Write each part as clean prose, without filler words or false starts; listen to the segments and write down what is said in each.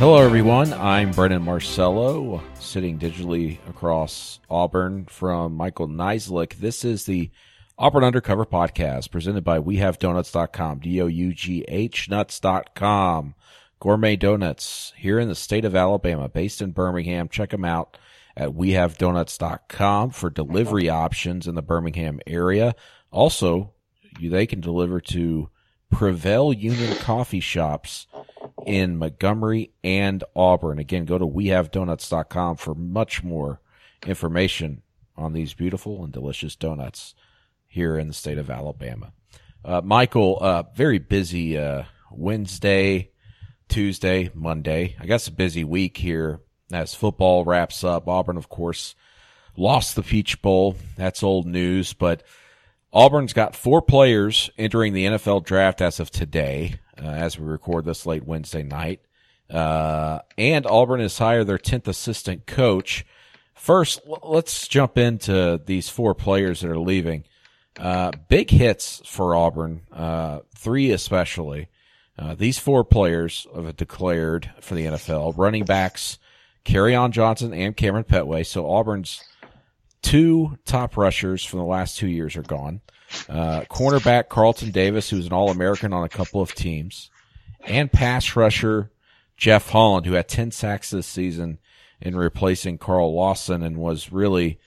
Hello, everyone. I'm Brennan Marcello, sitting digitally across Auburn from Michael Nislik. This is the Auburn Undercover Podcast, presented by WeHaveDonuts.com, DOUGHnuts.com. Gourmet donuts here in the state of Alabama, based in Birmingham. Check them out at WeHaveDonuts.com for delivery options in the Birmingham area. Also, they can deliver to Prevail Union coffee shops in Montgomery and Auburn. Again, go to WeHaveDonuts.com for much more information on these beautiful and delicious donuts here in the state of Alabama. Michael, very busy Wednesday, Tuesday, Monday. I guess a busy week here as football wraps up. Auburn, of course, lost the Peach Bowl. That's old news, but Auburn's got four players entering the NFL draft as of today, as we record this late Wednesday night. And Auburn has hired their 10th assistant coach. First, let's jump into these four players that are leaving. Big hits for Auburn, three especially. These four players have declared for the NFL. Running backs, Kerryon Johnson and Cameron Pettway. So Auburn's two top rushers from the last 2 years are gone. Cornerback Carlton Davis, who's an All-American on a couple of teams, and pass rusher Jeff Holland, who had 10 sacks this season in replacing Carl Lawson and was really,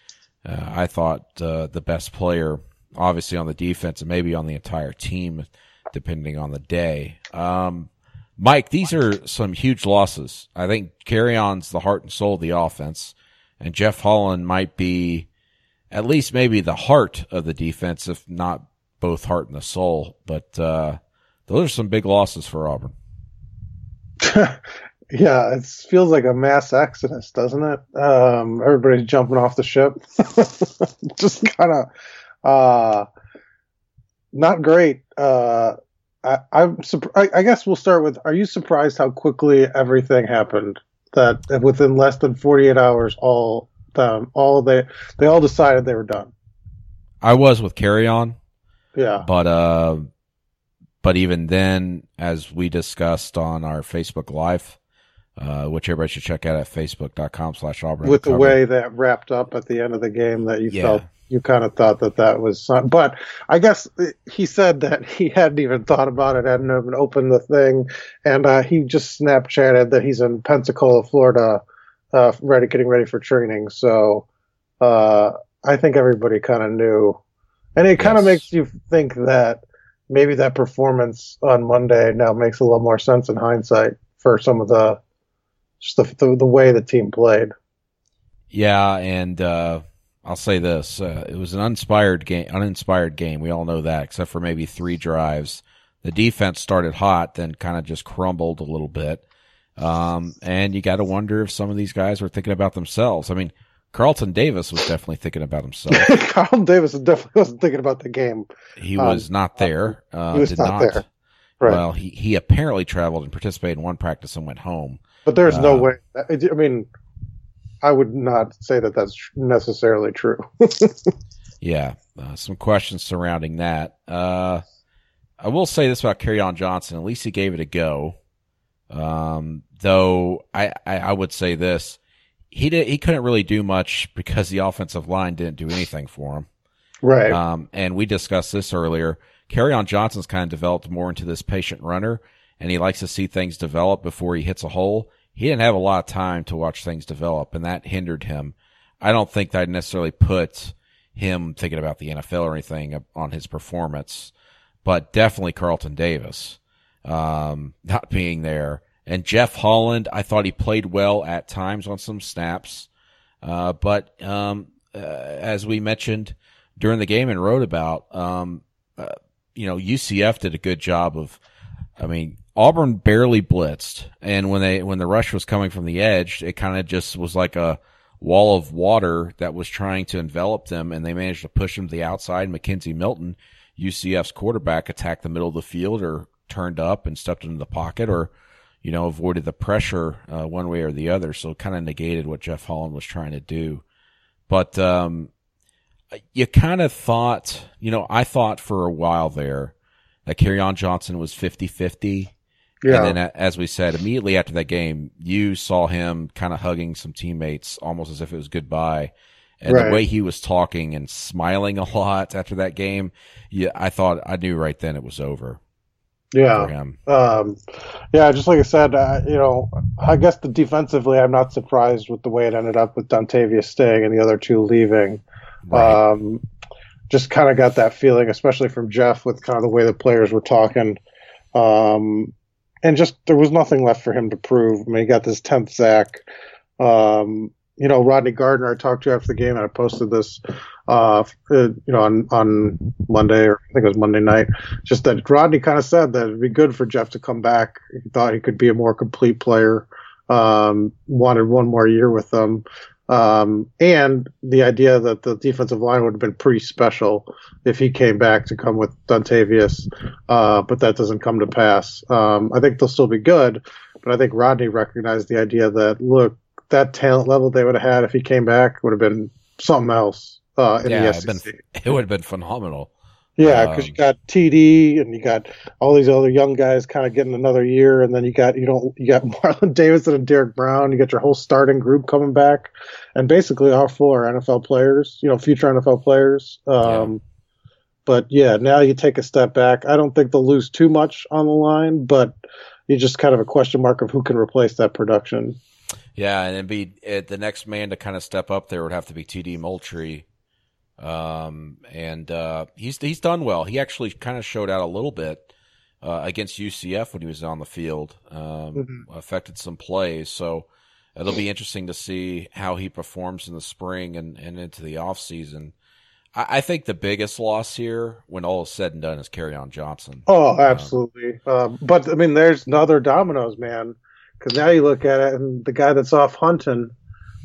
I thought, the best player, obviously on the defense and maybe on the entire team, depending on the day. Mike, these are some huge losses. I think Kerryon's the heart and soul of the offense, and Jeff Holland might be at least maybe the heart of the defense, if not both heart and the soul. But those are some big losses for Auburn. Yeah, it feels like a mass exodus, doesn't it? Everybody's jumping off the ship. Just kind of not great. I guess we'll start with, are you surprised how quickly everything happened? That within less than 48 hours, they all decided they were done. I was with Kerryon. Yeah. But even then, as we discussed on our Facebook Live, which everybody should check out at facebook.com/Auburn. With the way that wrapped up at the end of the game that you felt, you kind of thought that was something. But I guess he said that he hadn't even thought about it, hadn't even opened the thing, and he just Snapchatted that he's in Pensacola, Florida, getting ready for training. So I think everybody kind of knew. And it kind of makes you think that maybe that performance on Monday now makes a little more sense in hindsight for some of the just the way the team played. Yeah, and I'll say this: it was an uninspired game. We all know that, except for maybe three drives. The defense started hot, then kind of just crumbled a little bit. And you got to wonder if some of these guys were thinking about themselves. I mean, Carlton Davis was definitely thinking about himself. Carlton Davis definitely wasn't thinking about the game. He was not there. He was not there. Right. Well, he apparently traveled and participated in one practice and went home. But there's no way. I mean, I would not say that that's necessarily true. Yeah, some questions surrounding that. I will say this about Kerryon Johnson. At least he gave it a go. Though I would say this, he couldn't really do much because the offensive line didn't do anything for him. Right. And we discussed this earlier. Kerryon Johnson's kind of developed more into this patient runner, and he likes to see things develop before he hits a hole. He didn't have a lot of time to watch things develop, and that hindered him. I don't think that necessarily put him thinking about the NFL or anything on his performance, but definitely Carlton Davis not being there. And Jeff Holland, I thought he played well at times on some snaps, but as we mentioned during the game and wrote about, UCF did a good job of, Auburn barely blitzed, and when the rush was coming from the edge, it kind of just was like a wall of water that was trying to envelop them, and they managed to push them to the outside. Mackenzie Milton, UCF's quarterback, attacked the middle of the field or turned up and stepped into the pocket or, avoided the pressure one way or the other, so it kind of negated what Jeff Holland was trying to do. But you kind of thought, I thought for a while there that Kerryon Johnson was 50-50. Yeah. And then, as we said, immediately after that game, you saw him kind of hugging some teammates almost as if it was goodbye. And right. the way he was talking and smiling a lot after that game, yeah, I thought I knew right then it was over. Yeah. For him. Yeah, just like I said, you know, I guess defensively I'm not surprised with the way it ended up with Dontavious staying and the other two leaving. Right. Just kind of got that feeling, especially from Jeff, with kind of the way the players were talking. And just there was nothing left for him to prove. I mean, he got this 10th sack. You know, Rodney Gardner, I talked to after the game, and I posted this, you know, on Monday, or I think it was Monday night, just that Rodney kind of said that it'd be good for Jeff to come back. He thought he could be a more complete player, wanted one more year with them. And the idea that the defensive line would have been pretty special if he came back to come with Dontavious, but that doesn't come to pass. I think they'll still be good, but I think Rodney recognized the idea that, look, that talent level they would have had if he came back would have been something else. The SEC. It would have been phenomenal. Yeah, because you got TD and you got all these other young guys kind of getting another year, and then you got Marlon Davis and Derek Brown. You got your whole starting group coming back, and basically all four are NFL players, you know, future NFL players. But yeah, now you take a step back. I don't think they'll lose too much on the line, but you just kind of a question mark of who can replace that production. Yeah, and it'd be the next man to kind of step up there would have to be TD Moultrie. He's done well. He actually kind of showed out a little bit against UCF when he was on the field, affected some plays. So it'll be interesting to see how he performs in the spring and into the offseason. I think the biggest loss here, when all is said and done, is Kerryon Johnson. Oh, absolutely. But, I mean, there's another dominoes, man, because now you look at it, and the guy that's off hunting,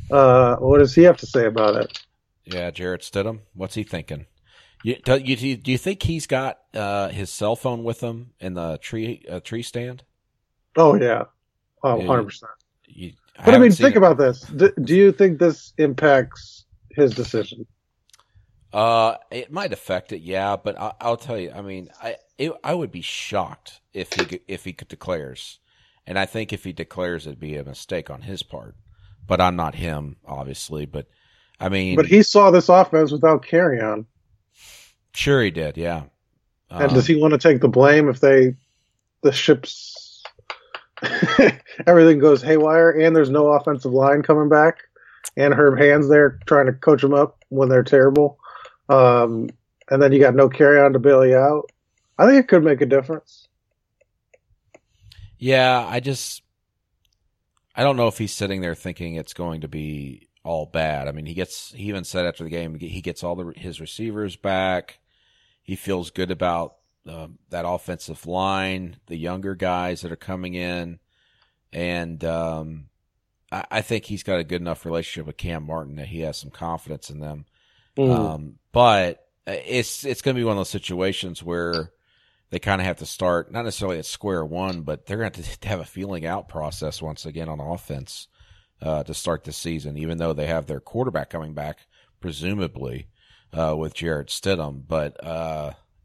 what does he have to say about it? Yeah, Jarrett Stidham. What's he thinking? Do you think he's got his cell phone with him in the tree stand? Oh yeah, 100%. But I mean, think about this. Do you think this impacts his decision? It might affect it. Yeah, but I'll tell you. I mean, I would be shocked if he declares, and I think if he declares, it'd be a mistake on his part. But I'm not him, obviously. But I mean, but he saw this offense without Kerryon. Sure, he did. Yeah. And does he want to take the blame if the ships, everything goes haywire, and there's no offensive line coming back, and Herb Hand's there trying to coach them up when they're terrible, and then you got no Kerryon to bail you out? I think it could make a difference. Yeah, I don't know if he's sitting there thinking it's going to be all bad. I mean, he even said after the game, he gets all his receivers back. He feels good about that offensive line, the younger guys that are coming in. And I think he's got a good enough relationship with Cam Martin that he has some confidence in them. Mm. But it's going to be one of those situations where they kind of have to start, not necessarily at square one, but they're going to have a feeling out process once again on offense. To start the season, even though they have their quarterback coming back, presumably with Jarrett Stidham, but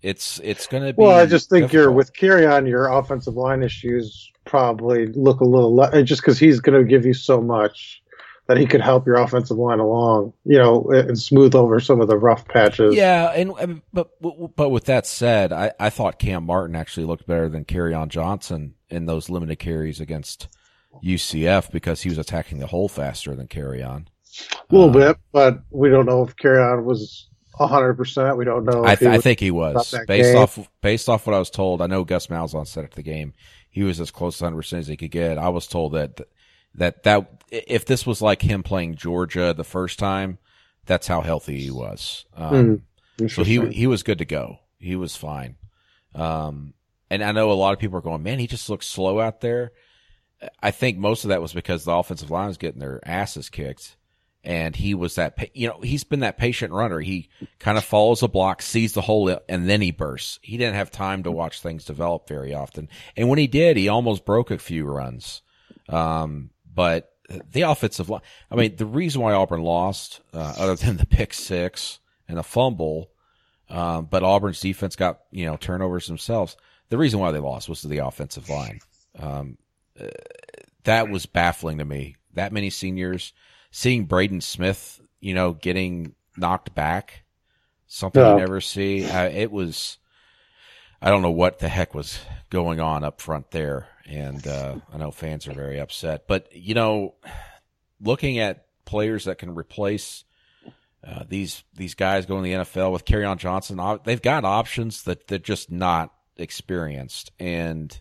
it's going to be. Well, I just think difficult. With Kerryon, your offensive line issues probably look a little just because he's going to give you so much that he could help your offensive line along, you know, and smooth over some of the rough patches. Yeah, and but with that said, I thought Cam Martin actually looked better than Kerryon Johnson in those limited carries against UCF because he was attacking the hole faster than Kerryon. A little bit, but we don't know if Kerryon was 100%. We don't know. I think he was based off what I was told. I know Gus Malzahn said after the game he was as close to 100% as he could get. I was told that if this was like him playing Georgia the first time, that's how healthy he was. So he was good to go. He was fine. And I know a lot of people are going, man, he just looks slow out there. I think most of that was because the offensive line was getting their asses kicked, and he was that, you know, he's been that patient runner. He kind of follows a block, sees the hole, and then he bursts. He didn't have time to watch things develop very often. And when he did, he almost broke a few runs. But the offensive line, I mean, the reason why Auburn lost, other than the pick six and a fumble, but Auburn's defense got, you know, turnovers themselves. The reason why they lost was to the offensive line. That was baffling to me. That many seniors, seeing Braden Smith, you know, getting knocked back, something you never see. It was, I don't know what the heck was going on up front there. And I know fans are very upset. But, you know, looking at players that can replace these guys going to the NFL with Kerryon Johnson, they've got options that they're just not experienced. And,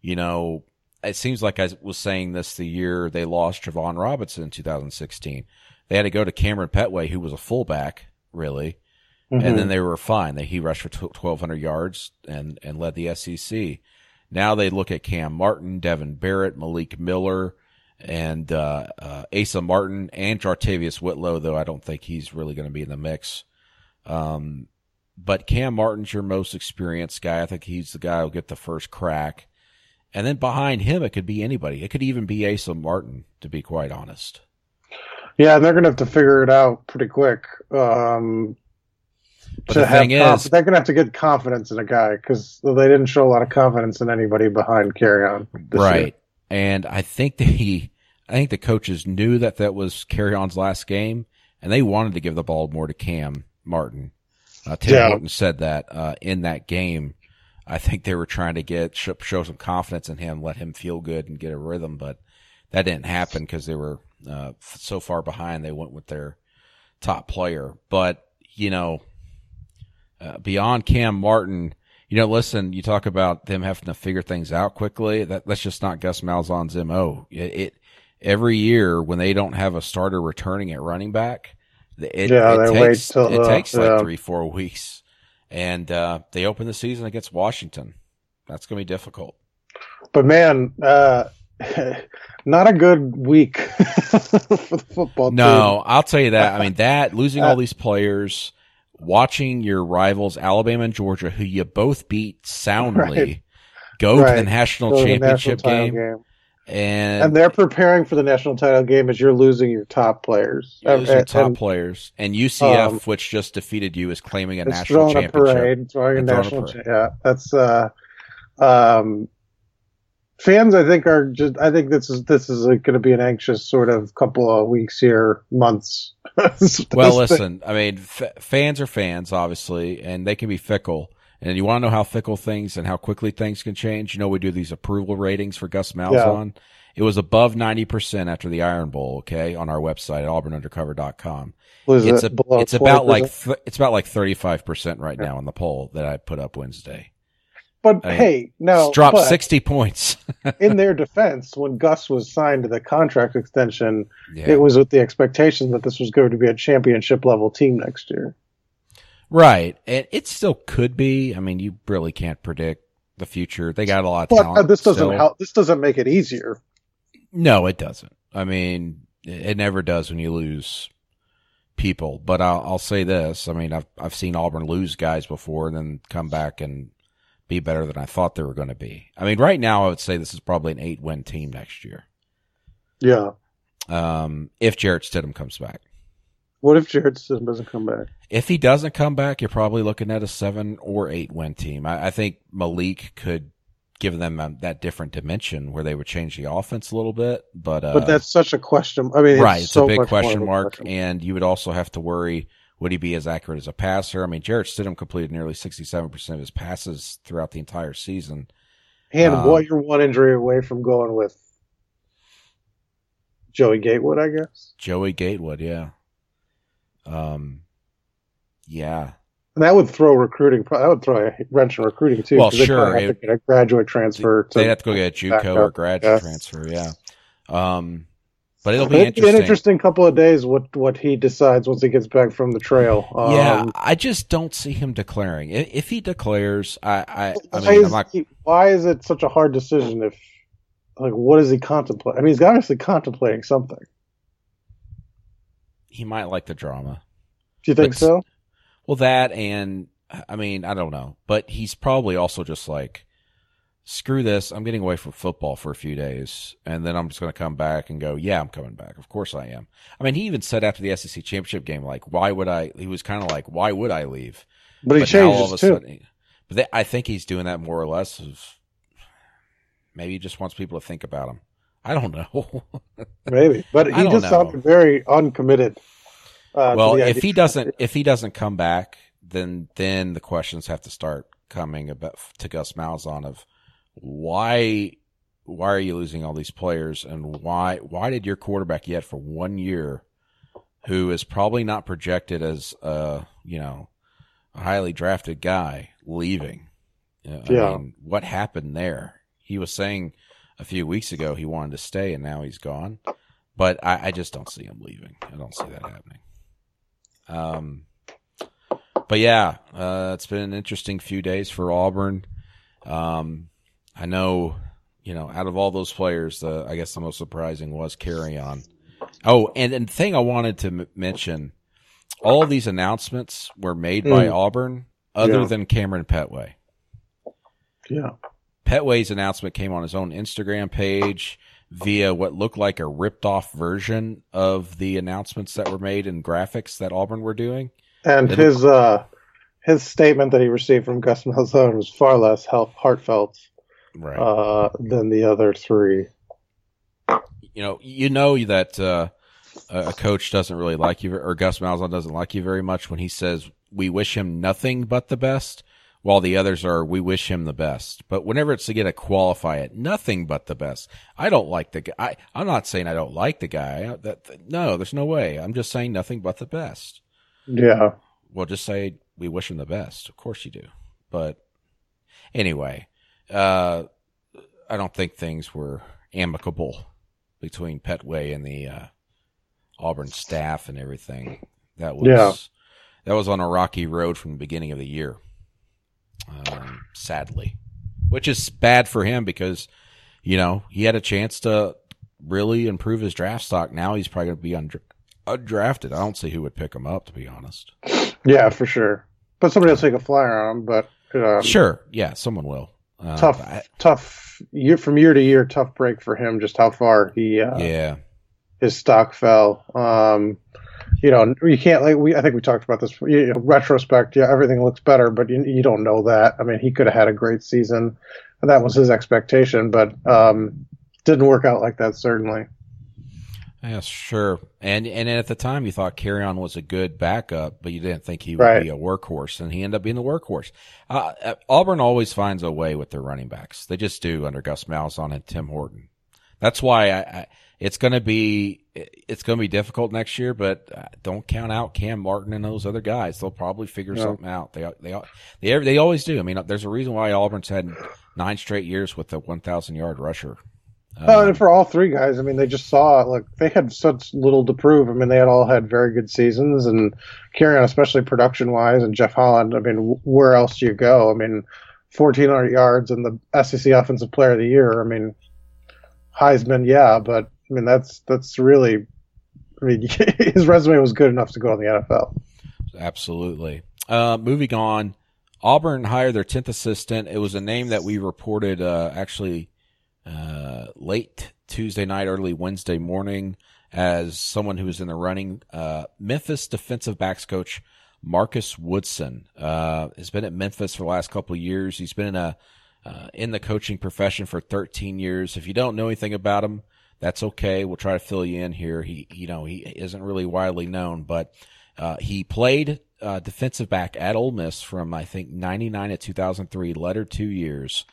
you know, it seems like I was saying this the year they lost Trevon Robinson in 2016. They had to go to Cameron Pettway, who was a fullback, really, and then they were fine. He rushed for 1,200 yards and led the SEC. Now they look at Cam Martin, Devin Barrett, Malik Miller, and Asa Martin, and Dontavious Whitlow, though I don't think he's really going to be in the mix. But Cam Martin's your most experienced guy. I think he's the guy who'll get the first crack. And then behind him, it could be anybody. It could even be Asa Martin, to be quite honest. Yeah, and they're going to have to figure it out pretty quick. But the thing is, they're going to have to get confidence in a guy, because they didn't show a lot of confidence in anybody behind Kerryon. Right, and I think the coaches knew that was Carryon's last game, and they wanted to give the ball more to Cam Martin. Taylor Martin said that in that game. I think they were trying to show some confidence in him, let him feel good and get a rhythm, but that didn't happen because they were so far behind. They went with their top player. But, you know, beyond Cam Martin, you know, listen, you talk about them having to figure things out quickly. That's just not Gus Malzahn's MO. Every year when they don't have a starter returning at running back, it takes 3-4 weeks. And they open the season against Washington. That's going to be difficult. But, man, not a good week for the football team. No, I'll tell you that. I mean, that losing all these players, watching your rivals, Alabama and Georgia, who you both beat soundly, to the national championship game. And they're preparing for the national title game as you're losing your top players. You're losing top players. And UCF, which just defeated you, is claiming a national championship. Yeah, that's fans, I think, are just. I think this is going to be an anxious sort of couple of weeks here, months. Well, listen, I mean, fans are fans, obviously, and they can be fickle. And you want to know how fickle things and how quickly things can change. You know, we do these approval ratings for Gus Malzahn. Yeah. It was above 90% after the Iron Bowl, okay, on our website at auburnundercover.com. It's about like 35% right now in the poll that I put up Wednesday. But it's dropped 60 points. In their defense, when Gus was signed to the contract extension, it was with the expectation that this was going to be a championship level team next year. Right, and it still could be. I mean, you really can't predict the future. They got a lot of talent. This doesn't help. This doesn't make it easier. No, it doesn't. I mean, it never does when you lose people. But I'll say this. I mean, I've seen Auburn lose guys before and then come back and be better than I thought they were going to be. I mean, right now I would say this is probably an 8-win team next year. Yeah. If Jarrett Stidham comes back. What if Jarrett Stidham doesn't come back? If he doesn't come back, you're probably looking at a 7- or 8-win team. I think Malik could give them that different dimension where they would change the offense a little bit. But that's such a question. I mean, it's a big question mark. And you would also have to worry, would he be as accurate as a passer? I mean, Jarrett Stidham completed nearly 67% of his passes throughout the entire season. And you're one injury away from going with Joey Gatewood, I guess. Joey Gatewood, yeah. Yeah, and that would throw recruiting. That would throw a wrench in recruiting too. Well, sure, they'd have to get a graduate transfer. They'd have to go get a JUCO or graduate transfer. Yeah, but it'll be interesting. An interesting couple of days. What he decides once he gets back from the trail. Yeah, I just don't see him declaring. If he declares, why is it such a hard decision? What is he contemplating? I mean, he's obviously contemplating something. He might like the drama. Do you think so? Well, that and, I mean, I don't know. But he's probably also just like, screw this. I'm getting away from football for a few days, and then I'm just going to come back and go, yeah, I'm coming back. Of course I am. I mean, he even said after the SEC championship game, like, he was kind of like, why would I leave? But he changes, too. But I think he's doing that more or less of, Maybe he just wants people to think about him. I don't know. Maybe, but he just sounded very uncommitted. Well, if he doesn't come back, then the questions have to start coming about to Gus Malzahn of why are you losing all these players, and why did your quarterback yet for 1 year, who is probably not projected as a highly drafted guy, leaving? What happened there? He was saying a few weeks ago he wanted to stay, and now he's gone. But I just don't see him leaving. I don't see that happening. But yeah, it's been an interesting few days for Auburn. I know, out of all those players, I guess the most surprising was Kerryon. Oh, and the thing I wanted to mention, all these announcements were made by Auburn other than Cameron Pettway. Yeah. Pettway's announcement came on his own Instagram page via what looked like a ripped-off version of the announcements that were made and graphics that Auburn were doing. And his statement that he received from Gus Malzahn was far less heartfelt than the other three. You know that a coach doesn't really like you, or Gus Malzahn doesn't like you very much when he says, "We wish him nothing but the best," while the others are, "We wish him the best." But whenever it's to get a qualify it, nothing but the best. I don't like the guy. I'm not saying I don't like the guy. No, there's no way. I'm just saying nothing but the best. Yeah. Well, just say we wish him the best. Of course you do. But anyway, I don't think things were amicable between Pettway and the Auburn staff and everything. That was on a rocky road from the beginning of the year. Sadly, which is bad for him because, he had a chance to really improve his draft stock. Now he's probably going to be undrafted. I don't see who would pick him up, to be honest. Yeah, for sure. But somebody will take a flyer on him. But sure, yeah, someone will. Tough year from year to year. Tough break for him. Just how far he his stock fell. You can't I think we talked about this. Retrospect, everything looks better, but you don't know that. I mean, he could have had a great season, and that was his expectation, but didn't work out like that, certainly. Yeah, sure. And at the time, you thought Kerryon was a good backup, but you didn't think he would be a workhorse, and he ended up being the workhorse. Auburn always finds a way with their running backs. They just do under Gus Malzahn and Tim Horton. That's why it's going to be difficult next year, but don't count out Cam Martin and those other guys. They'll probably figure something out. They always do. I mean, there's a reason why Auburn's had 9 straight years with a 1,000-yard rusher. And for all three guys, I mean, they just saw they had such little to prove. I mean, they had all had very good seasons, and Kerryon, especially production-wise, and Jeff Holland. I mean, where else do you go? I mean, 1,400 yards and the SEC Offensive Player of the Year. I mean, Heisman, but I mean that's really. I mean, his resume was good enough to go in the NFL. Absolutely. Moving on, Auburn hired their 10th assistant. It was a name that we reported late Tuesday night, early Wednesday morning, as someone who was in the running. Memphis defensive backs coach Marcus Woodson has been at Memphis for the last couple of years. He's been in the coaching profession for 13 years. If you don't know anything about him, that's okay. We'll try to fill you in here. He isn't really widely known, but he played defensive back at Ole Miss from, I think, 1999 to 2003, led her 2 years.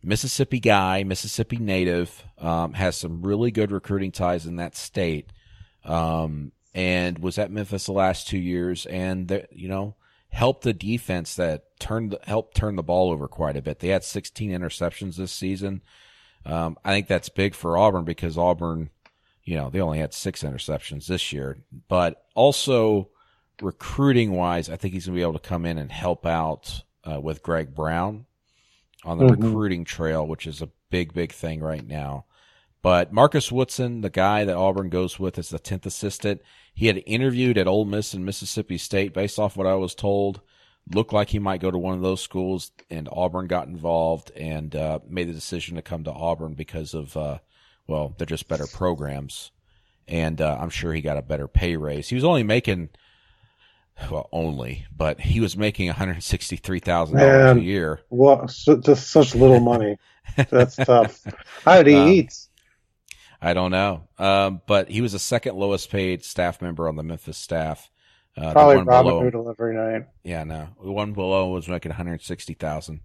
Mississippi guy, Mississippi native, has some really good recruiting ties in that state, and was at Memphis the last 2 years, and helped the defense that helped turn the ball over quite a bit. They had 16 interceptions this season. I think that's big for Auburn because Auburn, they only had 6 interceptions this year. But also recruiting-wise, I think he's going to be able to come in and help out with Greg Brown on the recruiting trail, which is a big, big thing right now. But Marcus Woodson, the guy that Auburn goes with as the 10th assistant, he had interviewed at Ole Miss and Mississippi State. Based off what I was told, looked like he might go to one of those schools, and Auburn got involved and made the decision to come to Auburn because of, they're just better programs. And I'm sure he got a better pay raise. He was only making well, only, but he was making $163,000 a year. Well, just such little money. That's tough. How did he eat? I don't know. But he was the second lowest paid staff member on the Memphis staff. Probably Robin Hood delivery night. Yeah, no. The one below was making $160,000.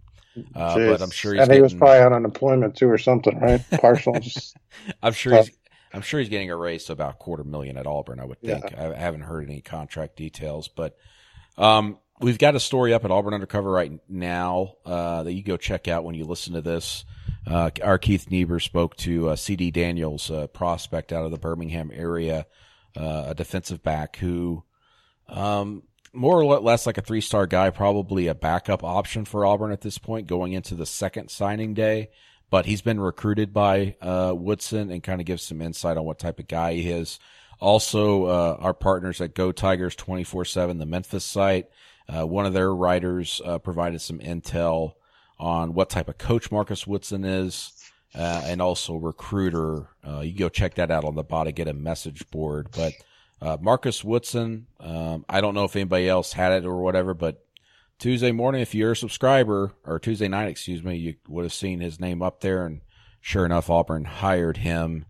But I'm sure he's getting, he was probably on unemployment too or something, right? Partial. I'm sure he's getting a raise to about $250,000 at Auburn, I would think. Yeah. I haven't heard any contract details, but we've got a story up at Auburn Undercover right now that you go check out when you listen to this. Our Keith Niebuhr spoke to C.D. Daniels, a prospect out of the Birmingham area, a defensive back who more or less like a three-star guy, probably a backup option for Auburn at this point going into the second signing day. But he's been recruited by Woodson and kind of gives some insight on what type of guy he is. Also, our partners at Go Tigers 24/7, the Memphis site, one of their writers provided some intel on what type of coach Marcus Woodson is and also recruiter. You can go check that out on the Bada Get a message board. But Marcus Woodson, I don't know if anybody else had it or whatever, but Tuesday morning, if you're a subscriber, or Tuesday night, excuse me, you would have seen his name up there, and sure enough, Auburn hired him.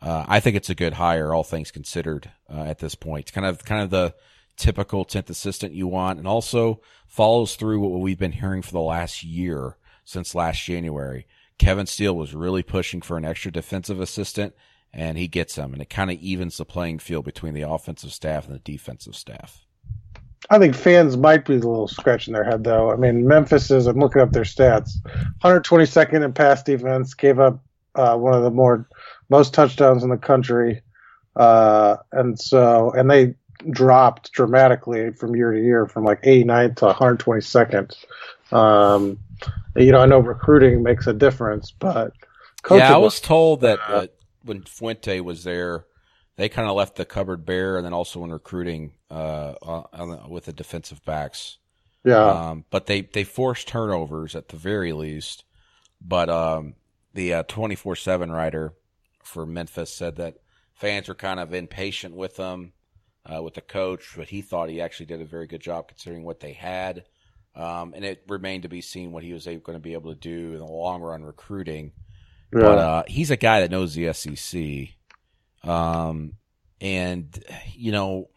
I think it's a good hire, all things considered, at this point. It's kind of the typical 10th assistant you want, and also follows through what we've been hearing for the last year, since last January. Kevin Steele was really pushing for an extra defensive assistant, and he gets him, and it kind of evens the playing field between the offensive staff and the defensive staff. I think fans might be a little scratching their head, though. I mean, Memphis is, I'm looking up their stats, 122nd in pass defense, gave up one of the most touchdowns in the country. And they dropped dramatically from year to year from like 89th to 122nd. I know recruiting makes a difference, but coaching. Yeah, I was told that when Fuente was there, they kind of left the cupboard bare, and then also in recruiting with the defensive backs. Yeah. But they forced turnovers at the very least. But the 24/7 writer for Memphis said that fans were kind of impatient with them, with the coach, but he thought he actually did a very good job considering what they had. And it remained to be seen what he was going to be able to do in the long run recruiting. Yeah. But he's a guy that knows the SEC. And you know,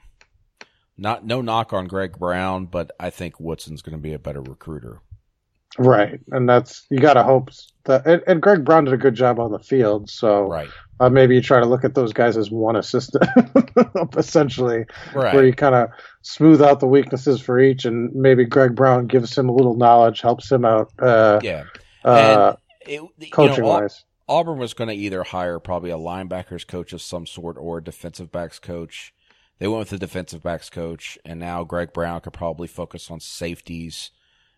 no knock on Greg Brown, but I think Woodson's going to be a better recruiter. Right. And you got to hope that, and Greg Brown did a good job on the field. So right. Maybe you try to look at those guys as one assistant, essentially, right, where you kind of smooth out the weaknesses for each. And maybe Greg Brown gives him a little knowledge, helps him out. Coaching wise. Auburn was going to either hire probably a linebackers coach of some sort or a defensive backs coach. They went with the defensive backs coach, and now Greg Brown could probably focus on safeties,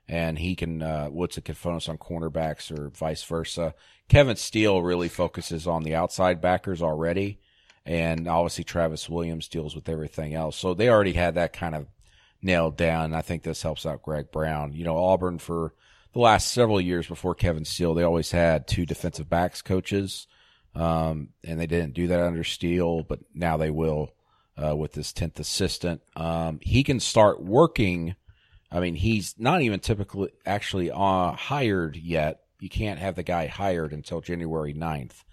and he can Woodson can focus on cornerbacks or vice versa. Kevin Steele really focuses on the outside backers already, and obviously Travis Williams deals with everything else. So they already had that kind of nailed down, and I think this helps out Greg Brown. You know, Auburn for the last several years before Kevin Steele, they always had two defensive backs coaches, and they didn't do that under Steele, but now they will with this 10th assistant. He can start working. I mean, he's not even typically actually hired yet. You can't have the guy hired until January 9th.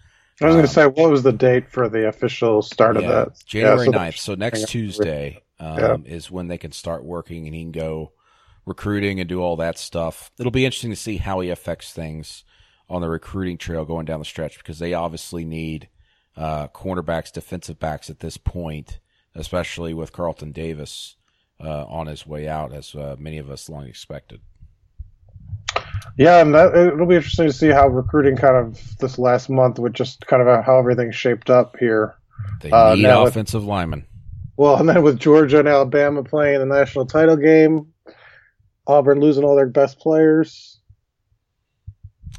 I was going to say, what was the date for the official start of that? January 9th. So next Tuesday is when they can start working, and he can go recruiting and do all that stuff. It'll be interesting to see how he affects things on the recruiting trail going down the stretch, because they obviously need cornerbacks, defensive backs at this point, especially with Carlton Davis on his way out, as many of us long expected. Yeah, and it'll be interesting to see how recruiting kind of this last month with just kind of how everything's shaped up here. They need offensive linemen. Well, and then with Georgia and Alabama playing the national title game, Auburn losing all their best players.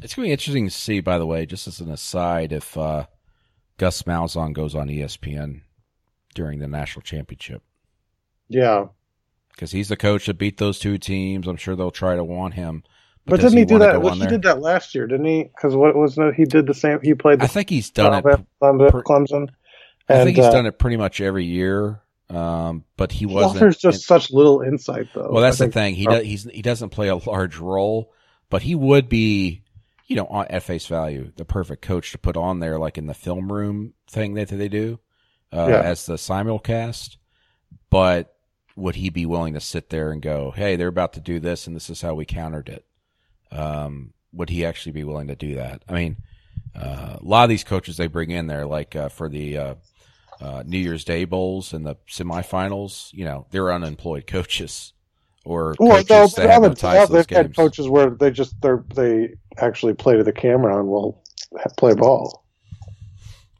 It's going to be interesting to see, by the way, just as an aside, if Gus Malzahn goes on ESPN during the national championship. Yeah. Because he's the coach that beat those two teams. I'm sure they'll try to want him. But didn't he do that? Well, he did that last year, didn't he? Because what was it? He did the same. He played the I think he's done it. Clemson. I think he's done it pretty much every year. But he wasn't. Offers just such little insight, though. Well, that's the thing. He doesn't play a large role, but he would be, you know, at face value, the perfect coach to put on there, like in the film room thing that they do as the simulcast. But would he be willing to sit there and go, "Hey, they're about to do this, and this is how we countered it"? Would he actually be willing to do that? I mean, a lot of these coaches they bring in there, like for the New Year's Day bowls and the semifinals, you know, they're unemployed coaches or coaches that have no ties to those games. They've had coaches where they actually play to the camera and will play ball,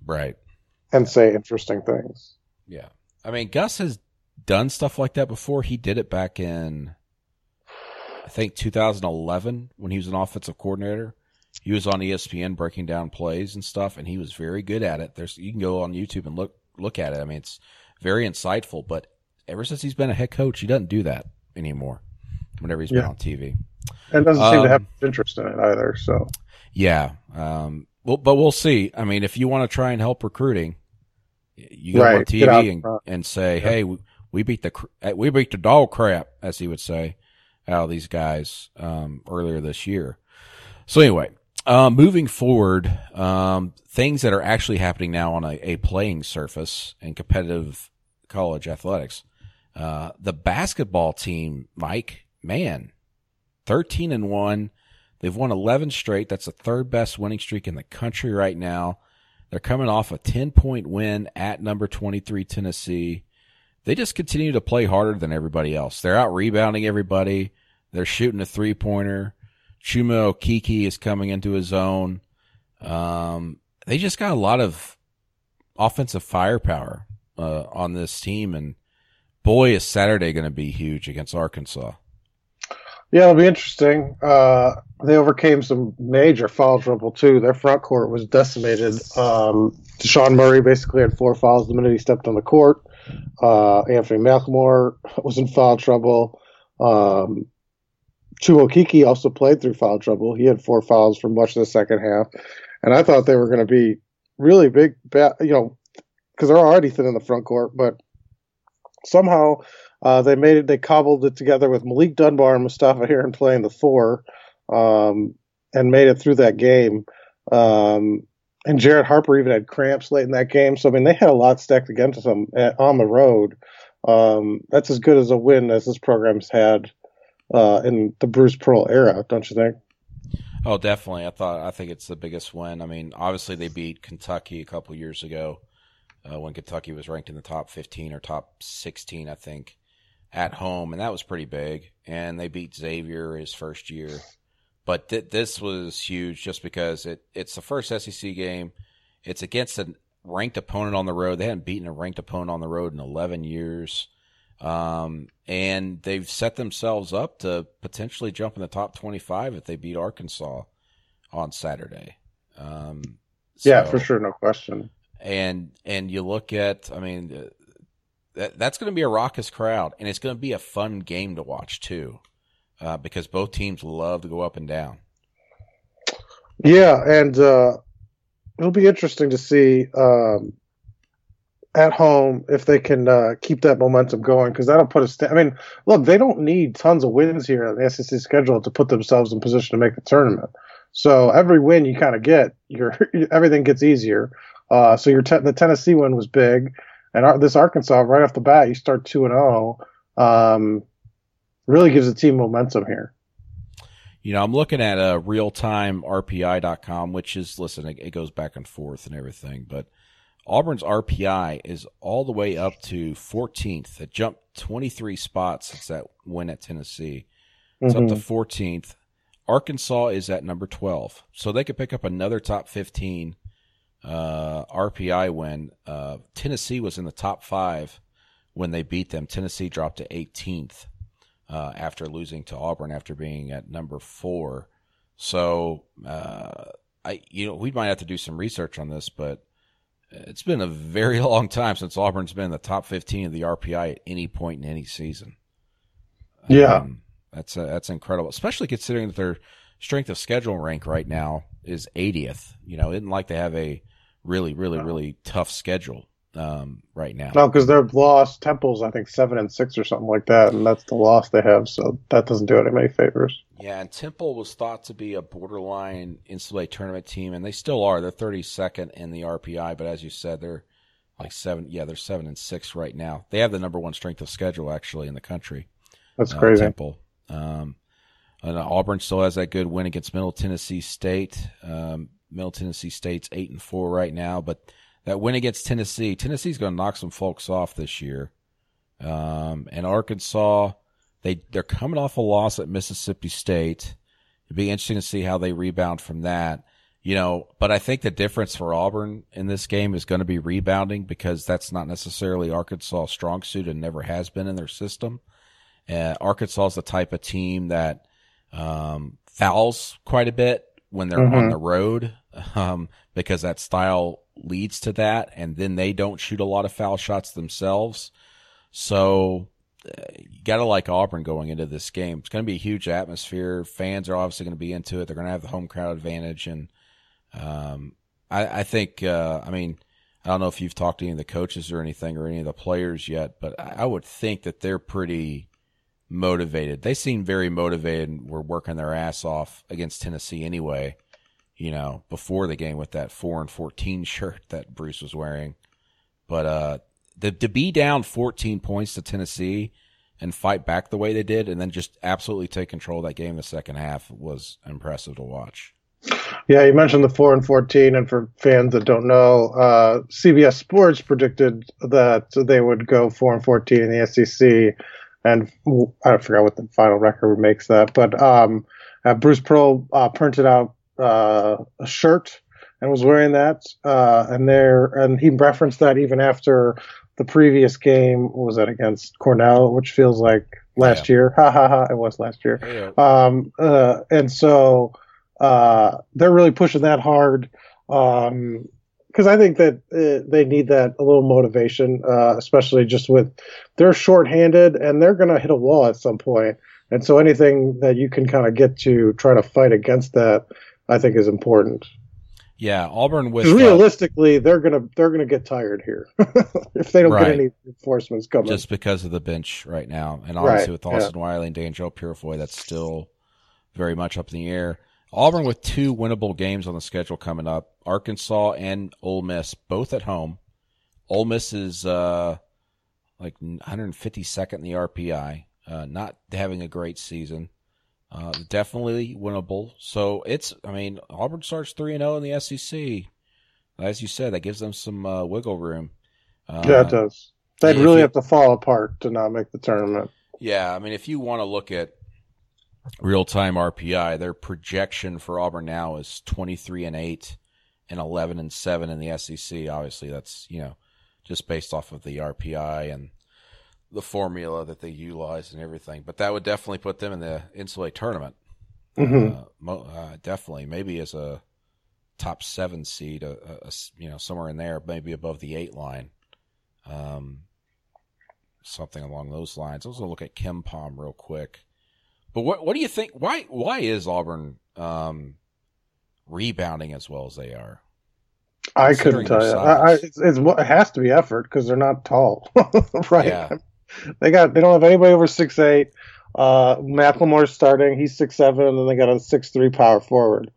right, and say interesting things. Yeah, I mean, Gus has done stuff like that before. He did it back in, I think, 2011 when he was an offensive coordinator. He was on ESPN breaking down plays and stuff, and he was very good at it. You can go on YouTube and look at it. I mean, it's very insightful, but ever since he's been a head coach, he doesn't do that anymore whenever he's been on TV. And doesn't seem to have interest in it either. So, yeah. But we'll see. I mean, if you want to try and help recruiting, you go on TV and say, hey, we beat the dog crap, as he would say, out of these guys earlier this year. So anyway, moving forward, things that are actually happening now on a playing surface in competitive college athletics. The basketball team, Mike, man, 13-1. They've won 11 straight. That's the third best winning streak in the country right now. They're coming off a 10-point win at number 23 Tennessee. They just continue to play harder than everybody else. They're out rebounding everybody. They're shooting a three-pointer. Chuma Okeke is coming into his own. They just got a lot of offensive firepower on this team, and boy, is Saturday going to be huge against Arkansas. Yeah, it'll be interesting. They overcame some major foul trouble, too. Their front court was decimated. Deshaun Murray basically had 4 fouls the minute he stepped on the court. Anthony Malcolmore was in foul trouble. Chuma Okeke also played through foul trouble. He had 4 fouls for much of the second half. And I thought they were going to be really big, you know, because they're already thin in the front court. But somehow they made it, they cobbled it together with Malik Dunbar and Mustafa Heron playing the 4 and made it through that game. And Jarrett Harper even had cramps late in that game. So, I mean, they had a lot stacked against them on the road. That's as good as a win as this program's had in the Bruce Pearl era, don't you think? Oh, definitely. I think it's the biggest win. I mean, obviously they beat Kentucky a couple years ago when Kentucky was ranked in the top 15 or top 16, I think, at home, and that was pretty big. And they beat Xavier his first year, but this was huge just because it's the first SEC game. It's against a ranked opponent on the road. They hadn't beaten a ranked opponent on the road in 11 years. And they've set themselves up to potentially jump in the top 25 if they beat Arkansas on Saturday. Yeah, for sure. No question. And you look at, I mean, that's going to be a raucous crowd, and it's going to be a fun game to watch too, because both teams love to go up and down. Yeah. And, it'll be interesting to see, at home, if they can keep that momentum going, because that'll put us. I mean, look, they don't need tons of wins here on the SEC schedule to put themselves in position to make the tournament. So every win you kind of get, everything gets easier. So the Tennessee win was big, and this Arkansas right off the bat, you start 2-0. Really gives the team momentum here. You know, I'm looking at a real-time RPI.com, which is, listen, it goes back and forth and everything, but Auburn's RPI is all the way up to 14th. It jumped 23 spots since that win at Tennessee. It's up to 14th. Arkansas is at number 12. So they could pick up another top 15 RPI win. Tennessee was in the top 5 when they beat them. Tennessee dropped to 18th after losing to Auburn after being at number 4. So, we might have to do some research on this, but it's been a very long time since Auburn's been in the top 15 of the RPI at any point in any season. Yeah. That's incredible, especially considering that their strength of schedule rank right now is 80th. You know, it isn't like they have a really, really, really tough schedule right now. No, because they've lost Temple's, I think, 7-6 or something like that, and that's the loss they have, so that doesn't do it any favors. Yeah, and Temple was thought to be a borderline NCAA tournament team, and they still are. They're 32nd in the RPI, but as you said, they're like 7-6 right now. They have the number one strength of schedule, actually, in the country. That's crazy. Temple. And Auburn still has that good win against Middle Tennessee State. Middle Tennessee State's 8-4 right now, but that win against Tennessee, Tennessee's going to knock some folks off this year. And Arkansas, they're coming off a loss at Mississippi State. It'd be interesting to see how they rebound from that. You know, but I think the difference for Auburn in this game is going to be rebounding, because that's not necessarily Arkansas' strong suit and never has been in their system. Arkansas is the type of team that fouls quite a bit when they're on the road, because that style leads to that, and then they don't shoot a lot of foul shots themselves. So you got to like Auburn going into this game. It's going to be a huge atmosphere. Fans are obviously going to be into it. They're going to have the home crowd advantage, and I think I mean, I don't know if you've talked to any of the coaches or anything or any of the players yet, but I would think that they're pretty motivated. They seem very motivated and were working their ass off against Tennessee anyway, you know, before the game with that 4-14 shirt that Bruce was wearing. But to be down 14 points to Tennessee and fight back the way they did and then just absolutely take control of that game in the second half was impressive to watch. Yeah, you mentioned the 4-14, and for fans that don't know, CBS Sports predicted that they would go 4-14 in the SEC, and I forgot what the final record makes that, but Bruce Pearl printed out a shirt and was wearing that, and he referenced that even after the previous game. What was that, against Cornell, which feels like last year? Ha ha ha! It was last year. Yeah. And so they're really pushing that hard, because I think that they need that a little motivation, especially just with they're shorthanded and they're going to hit a wall at some point. And so anything that you can kind of get to try to fight against that, I think, is important. Yeah, Auburn was realistically they're gonna get tired here if they don't get any reinforcements coming. Just because of the bench right now, and obviously with Austin Wiley and D'Angelo Purifoy, that's still very much up in the air. Auburn with two winnable games on the schedule coming up: Arkansas and Ole Miss, both at home. Ole Miss is like 152nd in the RPI, not having a great season. Definitely winnable. So Auburn starts 3-0 in the SEC. As you said, that gives them some wiggle room. Yeah, it does. They'd really have to fall apart to not make the tournament. Yeah, I mean, if you want to look at real-time RPI, their projection for Auburn now is 23-8 and 11-7 in the SEC. Obviously, that's, you know, just based off of the RPI and the formula that they utilize and everything, but that would definitely put them in the NCAA tournament. Definitely, maybe as a top 7 seed, you know, somewhere in there, maybe above the 8 line, something along those lines. I was going to look at KenPom real quick, but what do you think? Why is Auburn rebounding as well as they are? I couldn't tell you. It has to be effort because they're not tall, right? Yeah. They don't have anybody over 6'8". Macklemore's starting. He's 6'7", and then they got a 6'3" power forward.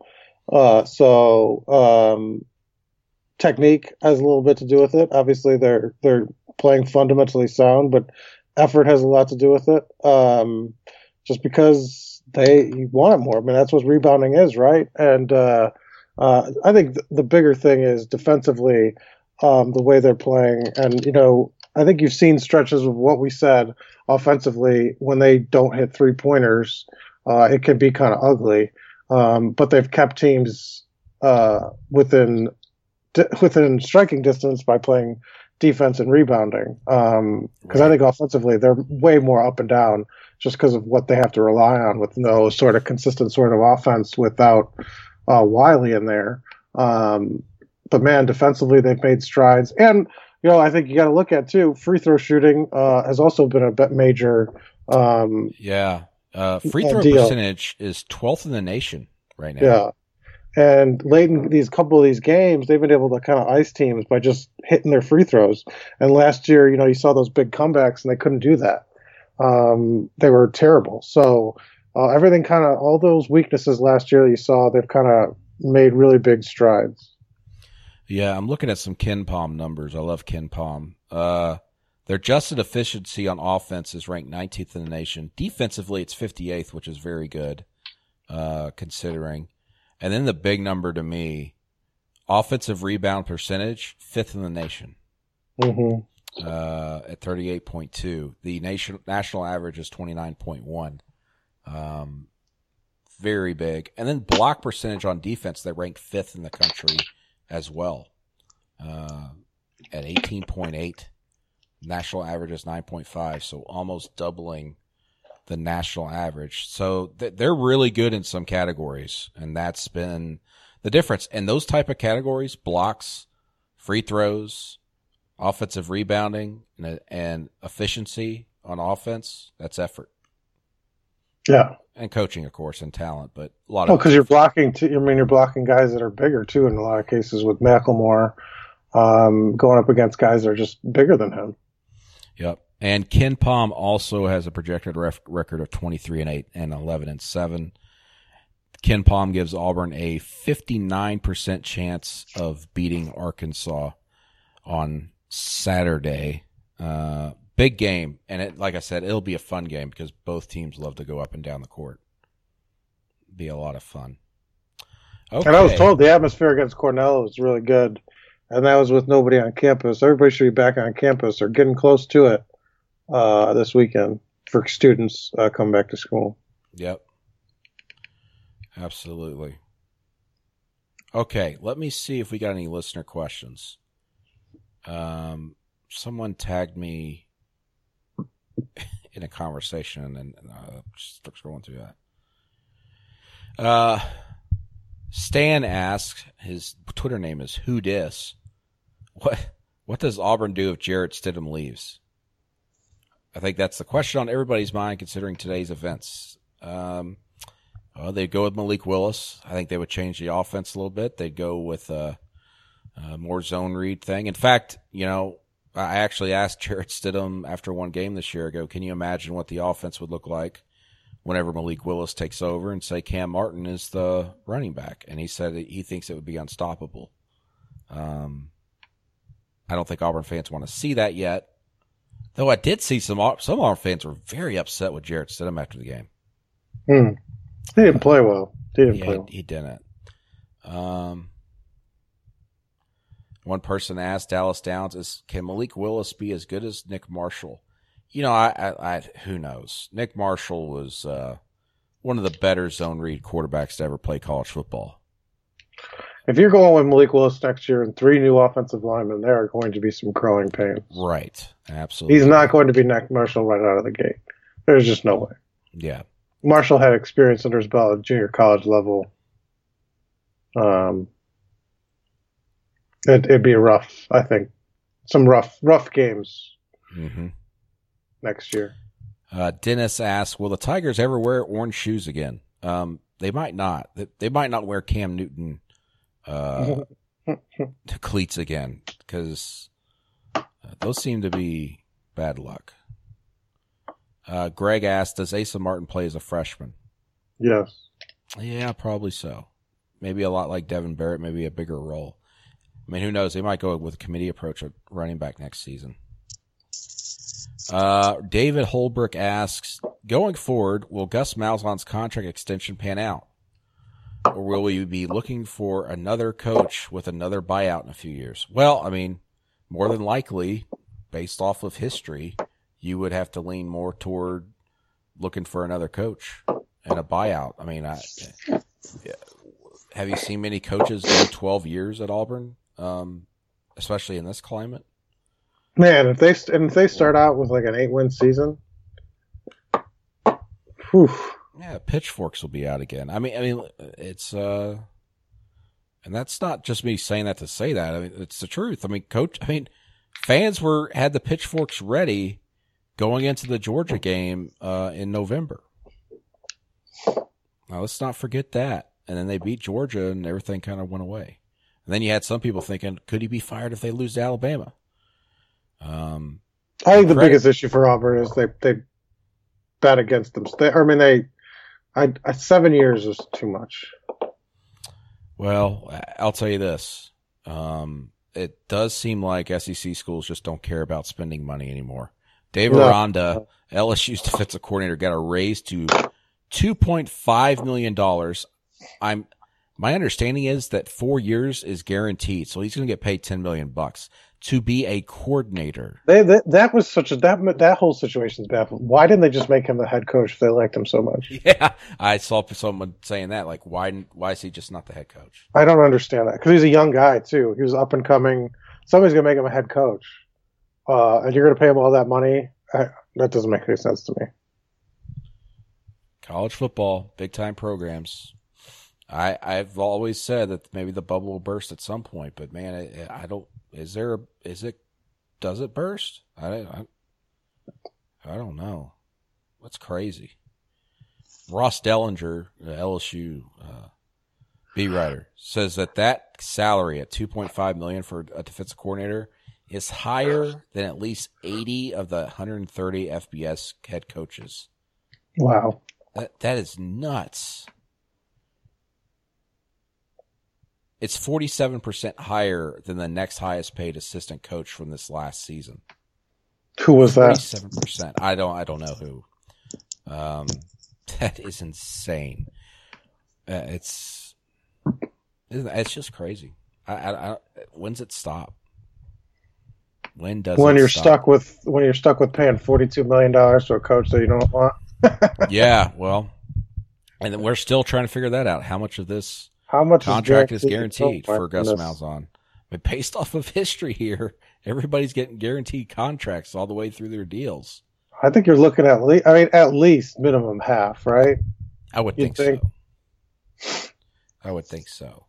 Technique has a little bit to do with it. Obviously, they're playing fundamentally sound, but effort has a lot to do with it. Just because you want it more. I mean, that's what rebounding is, right? And I think the bigger thing is defensively, the way they're playing, and you know. I think you've seen stretches of what we said offensively when they don't hit three-pointers. It can be kind of ugly, but they've kept teams within striking distance by playing defense and rebounding. Because I think offensively they're way more up and down just because of what they have to rely on with no sort of consistent sort of offense without Wiley in there. But, man, defensively they've made strides. And – you know, I think you got to look at too. Free throw shooting has also been a major. Free throw deal. Percentage is 12th in the nation right now. Yeah, And late in these couple of these games, they've been able to kind of ice teams by just hitting their free throws. And last year, you know, you saw those big comebacks, and they couldn't do that. They were terrible. So everything kind of, all those weaknesses last year that you saw, they've kind of made really big strides. Yeah, I'm looking at some KenPom numbers. I love KenPom. Their adjusted efficiency on offense is ranked 19th in the nation. Defensively, it's 58th, which is very good considering. And then the big number to me, offensive rebound percentage, 5th in the nation at 38.2. The national average is 29.1. Very big. And then block percentage on defense, they rank 5th in the country as well at 18.8. National average is 9.5, so almost doubling the national average. So they're really good in some categories, and that's been the difference. And those type of categories, blocks, free throws, offensive rebounding, and efficiency on offense, that's effort. Yeah. And coaching, of course, and talent, but a lot of. Well, because you're blocking, you're blocking guys that are bigger, too, in a lot of cases with Macklemore going up against guys that are just bigger than him. Yep. And KenPom also has a projected record of 23-8 and 11-7. KenPom gives Auburn a 59% chance of beating Arkansas on Saturday. Big game. And it, like I said, it'll be a fun game because both teams love to go up and down the court. Be a lot of fun. Okay. And I was told the atmosphere against Cornell was really good. And that was with nobody on campus. Everybody should be back on campus or getting close to it this weekend for students coming back to school. Yep. Absolutely. Okay, let me see if we got any listener questions. Someone tagged me in a conversation, and just scrolling through that. Stan asks, his Twitter name is Who Dis? What does Auburn do if Jarrett Stidham leaves? I think that's the question on everybody's mind considering today's events. They'd go with Malik Willis. I think they would change the offense a little bit. They'd go with a more zone read thing. In fact, you know, I actually asked Jarrett Stidham after one game this year ago, can you imagine what the offense would look like whenever Malik Willis takes over and say Cam Martin is the running back? And he said that he thinks it would be unstoppable. I don't think Auburn fans want to see that yet, though I did see some Auburn fans were very upset with Jarrett Stidham after the game. He didn't play well. He didn't. One person asked Dallas Downs, can Malik Willis be as good as Nick Marshall? You know, I who knows? Nick Marshall was one of the better zone read quarterbacks to ever play college football. If you're going with Malik Willis next year and three new offensive linemen, there are going to be some growing pains. Right, absolutely. He's not going to be Nick Marshall right out of the gate. There's just no way. Yeah. Marshall had experience under his belt at junior college level. It'd be rough, I think. Some rough games. Mm-hmm. Next year. Dennis asks, will the Tigers ever wear orange shoes again? They might not. They might not wear Cam Newton cleats again because those seem to be bad luck. Greg asks, does Asa Martin play as a freshman? Yes. Yeah, probably so. Maybe a lot like Devin Barrett, maybe a bigger role. I mean, who knows? They might go with a committee approach at running back next season. David Holbrook asks, going forward, will Gus Malzahn's contract extension pan out? Or will we be looking for another coach with another buyout in a few years? Well, I mean, more than likely, based off of history, you would have to lean more toward looking for another coach and a buyout. I mean, have you seen many coaches do 12 years at Auburn, especially in this climate? Man, if they start out with like an 8-win season, whew. Yeah, pitchforks will be out again. I mean, it's and that's not just me saying that to say that. I mean, it's the truth. I mean, fans had the pitchforks ready going into the Georgia game in November. Now let's not forget that. and then they beat Georgia, and everything kind of went away. And then you had some people thinking, could he be fired if they lose to Alabama? I think the biggest issue for Auburn is they bet against them. I 7 years is too much. Well, I'll tell you this. It does seem like SEC schools just don't care about spending money anymore. Dave Aranda, LSU's defensive coordinator, got a raise to $2.5 million. My understanding is that 4 years is guaranteed, so he's going to get paid $10 million to be a coordinator. That whole situation's baffling. Why didn't they just make him the head coach if they liked him so much? Yeah, I saw someone saying that. Like, why is he just not the head coach? I don't understand that because he's a young guy too. He was up and coming. Somebody's going to make him a head coach, and you're going to pay him all that money? That doesn't make any sense to me. College football, big time programs. I've always said that maybe the bubble will burst at some point, but man, I don't. Does it burst? I don't know. That's crazy. Ross Dellinger, the LSU beat writer, says that salary at $2.5 million for a defensive coordinator is higher than at least 80 of the 130 FBS head coaches. Wow, that is nuts. It's 47% higher than the next highest paid assistant coach from this last season. Who was that? 47%. I don't know who. That is insane. It's just crazy. When's it stop? When you're stuck with paying $42 million to a coach that you don't want. Yeah, well, and then we're still trying to figure that out. How much contract is guaranteed for Gus Malzahn? But based off of history here, everybody's getting guaranteed contracts all the way through their deals. I think you're looking at least minimum half, right? I would think so. I would think so.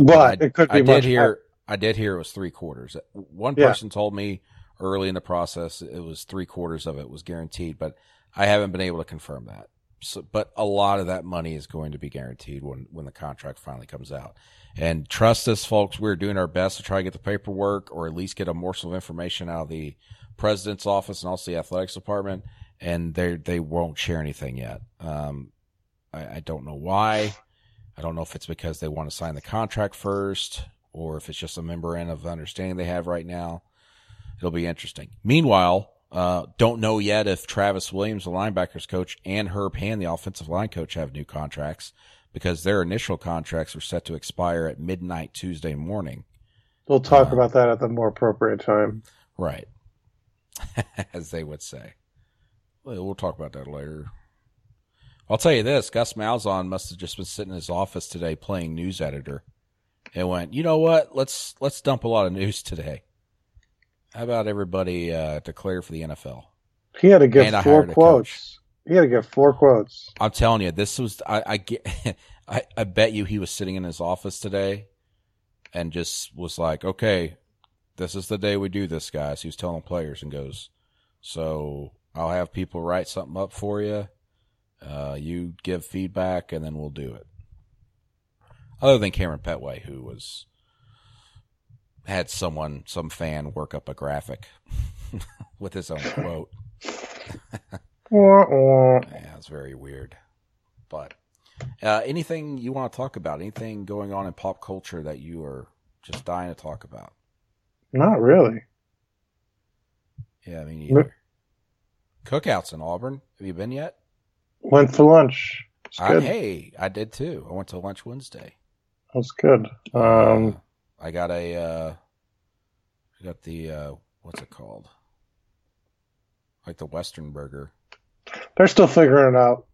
But it could be much higher. I did hear it was three quarters. One person told me early in the process it was three quarters of it was guaranteed, but I haven't been able to confirm that. So, but a lot of that money is going to be guaranteed when the contract finally comes out. And trust us, folks, we're doing our best to try to get the paperwork or at least get a morsel of information out of the president's office and also the athletics department, and they won't share anything yet. I don't know why. I don't know if it's because they want to sign the contract first or if it's just a memorandum of understanding they have right now. It'll be interesting. Meanwhile, don't know yet if Travis Williams, the linebackers coach, and Herb Hand, the offensive line coach, have new contracts because their initial contracts were set to expire at midnight Tuesday morning. We'll talk about that at the more appropriate time. Right. As they would say. We'll talk about that later. I'll tell you this. Gus Malzahn must have just been sitting in his office today playing news editor and went, you know what? Let's dump a lot of news today. How about everybody declare for the NFL? He had to get 4 quotes. I'm telling you, this was I bet you he was sitting in his office today and just was like, okay, this is the day we do this, guys. He was telling players and goes, so I'll have people write something up for you. You give feedback, and then we'll do it. Other than Cameron Pettway, who was – had some fan work up a graphic with his own quote. Yeah, it's very weird. But anything you want to talk about? Anything going on in pop culture that you are just dying to talk about? Not really. Yeah, I mean, either. Cookouts in Auburn. Have you been yet? Went for lunch. Hey, I did too. I went to lunch Wednesday. That's good. I got the what's it called? Like the Western burger. They're still figuring it out.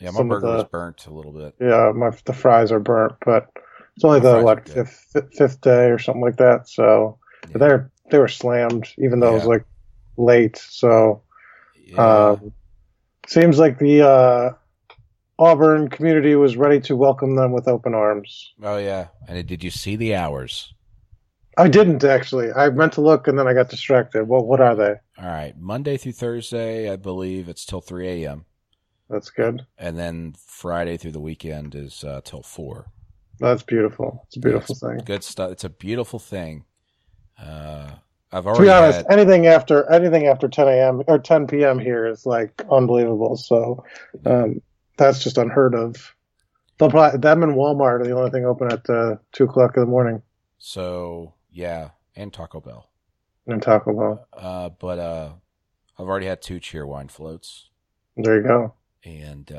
Yeah, my burger was burnt a little bit. Yeah, the fries are burnt, but it's only the fifth day or something like that. So yeah. They were slammed, even though it was late. So seems like the Auburn community was ready to welcome them with open arms. Oh, yeah. And did you see the hours? I didn't, actually. I meant to look, and then I got distracted. Well, what are they? All right. Monday through Thursday, I believe it's till 3 a.m. That's good. And then Friday through the weekend is till 4. That's beautiful. It's a beautiful thing. Good stuff. It's a beautiful thing. I've already. To be honest, anything after 10 a.m. or 10 p.m. here is like unbelievable. So that's just unheard of. They'll probably, them and Walmart are the only thing open at 2 o'clock in the morning. So yeah, and Taco Bell. And Taco Bell. But I've already had 2 Cheerwine floats. There you go. And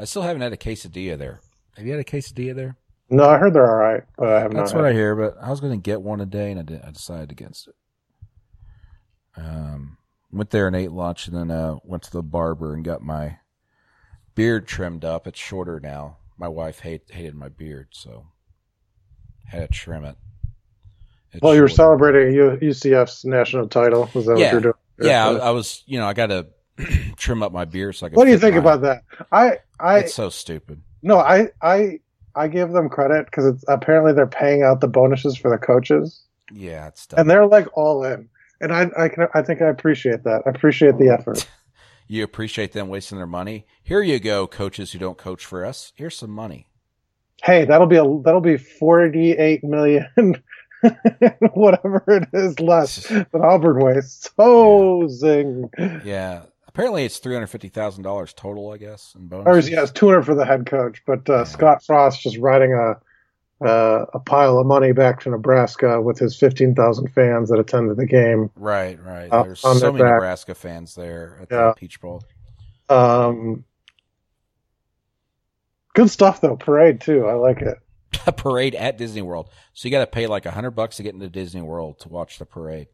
I still haven't had a quesadilla there. Have you had a quesadilla there? No, I heard they're all right, but I have not. That's what I hear, but I was going to get one a day, and I decided against it. Went there and ate lunch, and then went to the barber and got my beard trimmed up. It's shorter now. My wife hated my beard, so had to trim it. Well, you were celebrating UCF's national title. Was that what you were doing? Yeah, I was. You know, I got to trim up my beard so I can. What do you think about that? It's so stupid. No, I give them credit because it's apparently they're paying out the bonuses for the coaches. Yeah, it's dumb. And they're like all in, and I think I appreciate that. I appreciate the effort. You appreciate them wasting their money. Here you go, coaches who don't coach for us. Here's some money. Hey, that'll be $48 million. Whatever it is less than Auburn wastes. Oh, yeah. Zing. Yeah. Apparently it's $350,000 total, I guess, in bonuses. Or, yeah, it's $200 for the head coach, but Scott Frost just riding a pile of money back to Nebraska with his 15,000 fans that attended the game. Right. There's so many Nebraska fans there at the Peach Bowl. Good stuff, though. Parade, too. I like it. A parade at Disney World. So you got to pay like $100 to get into Disney World to watch the parade.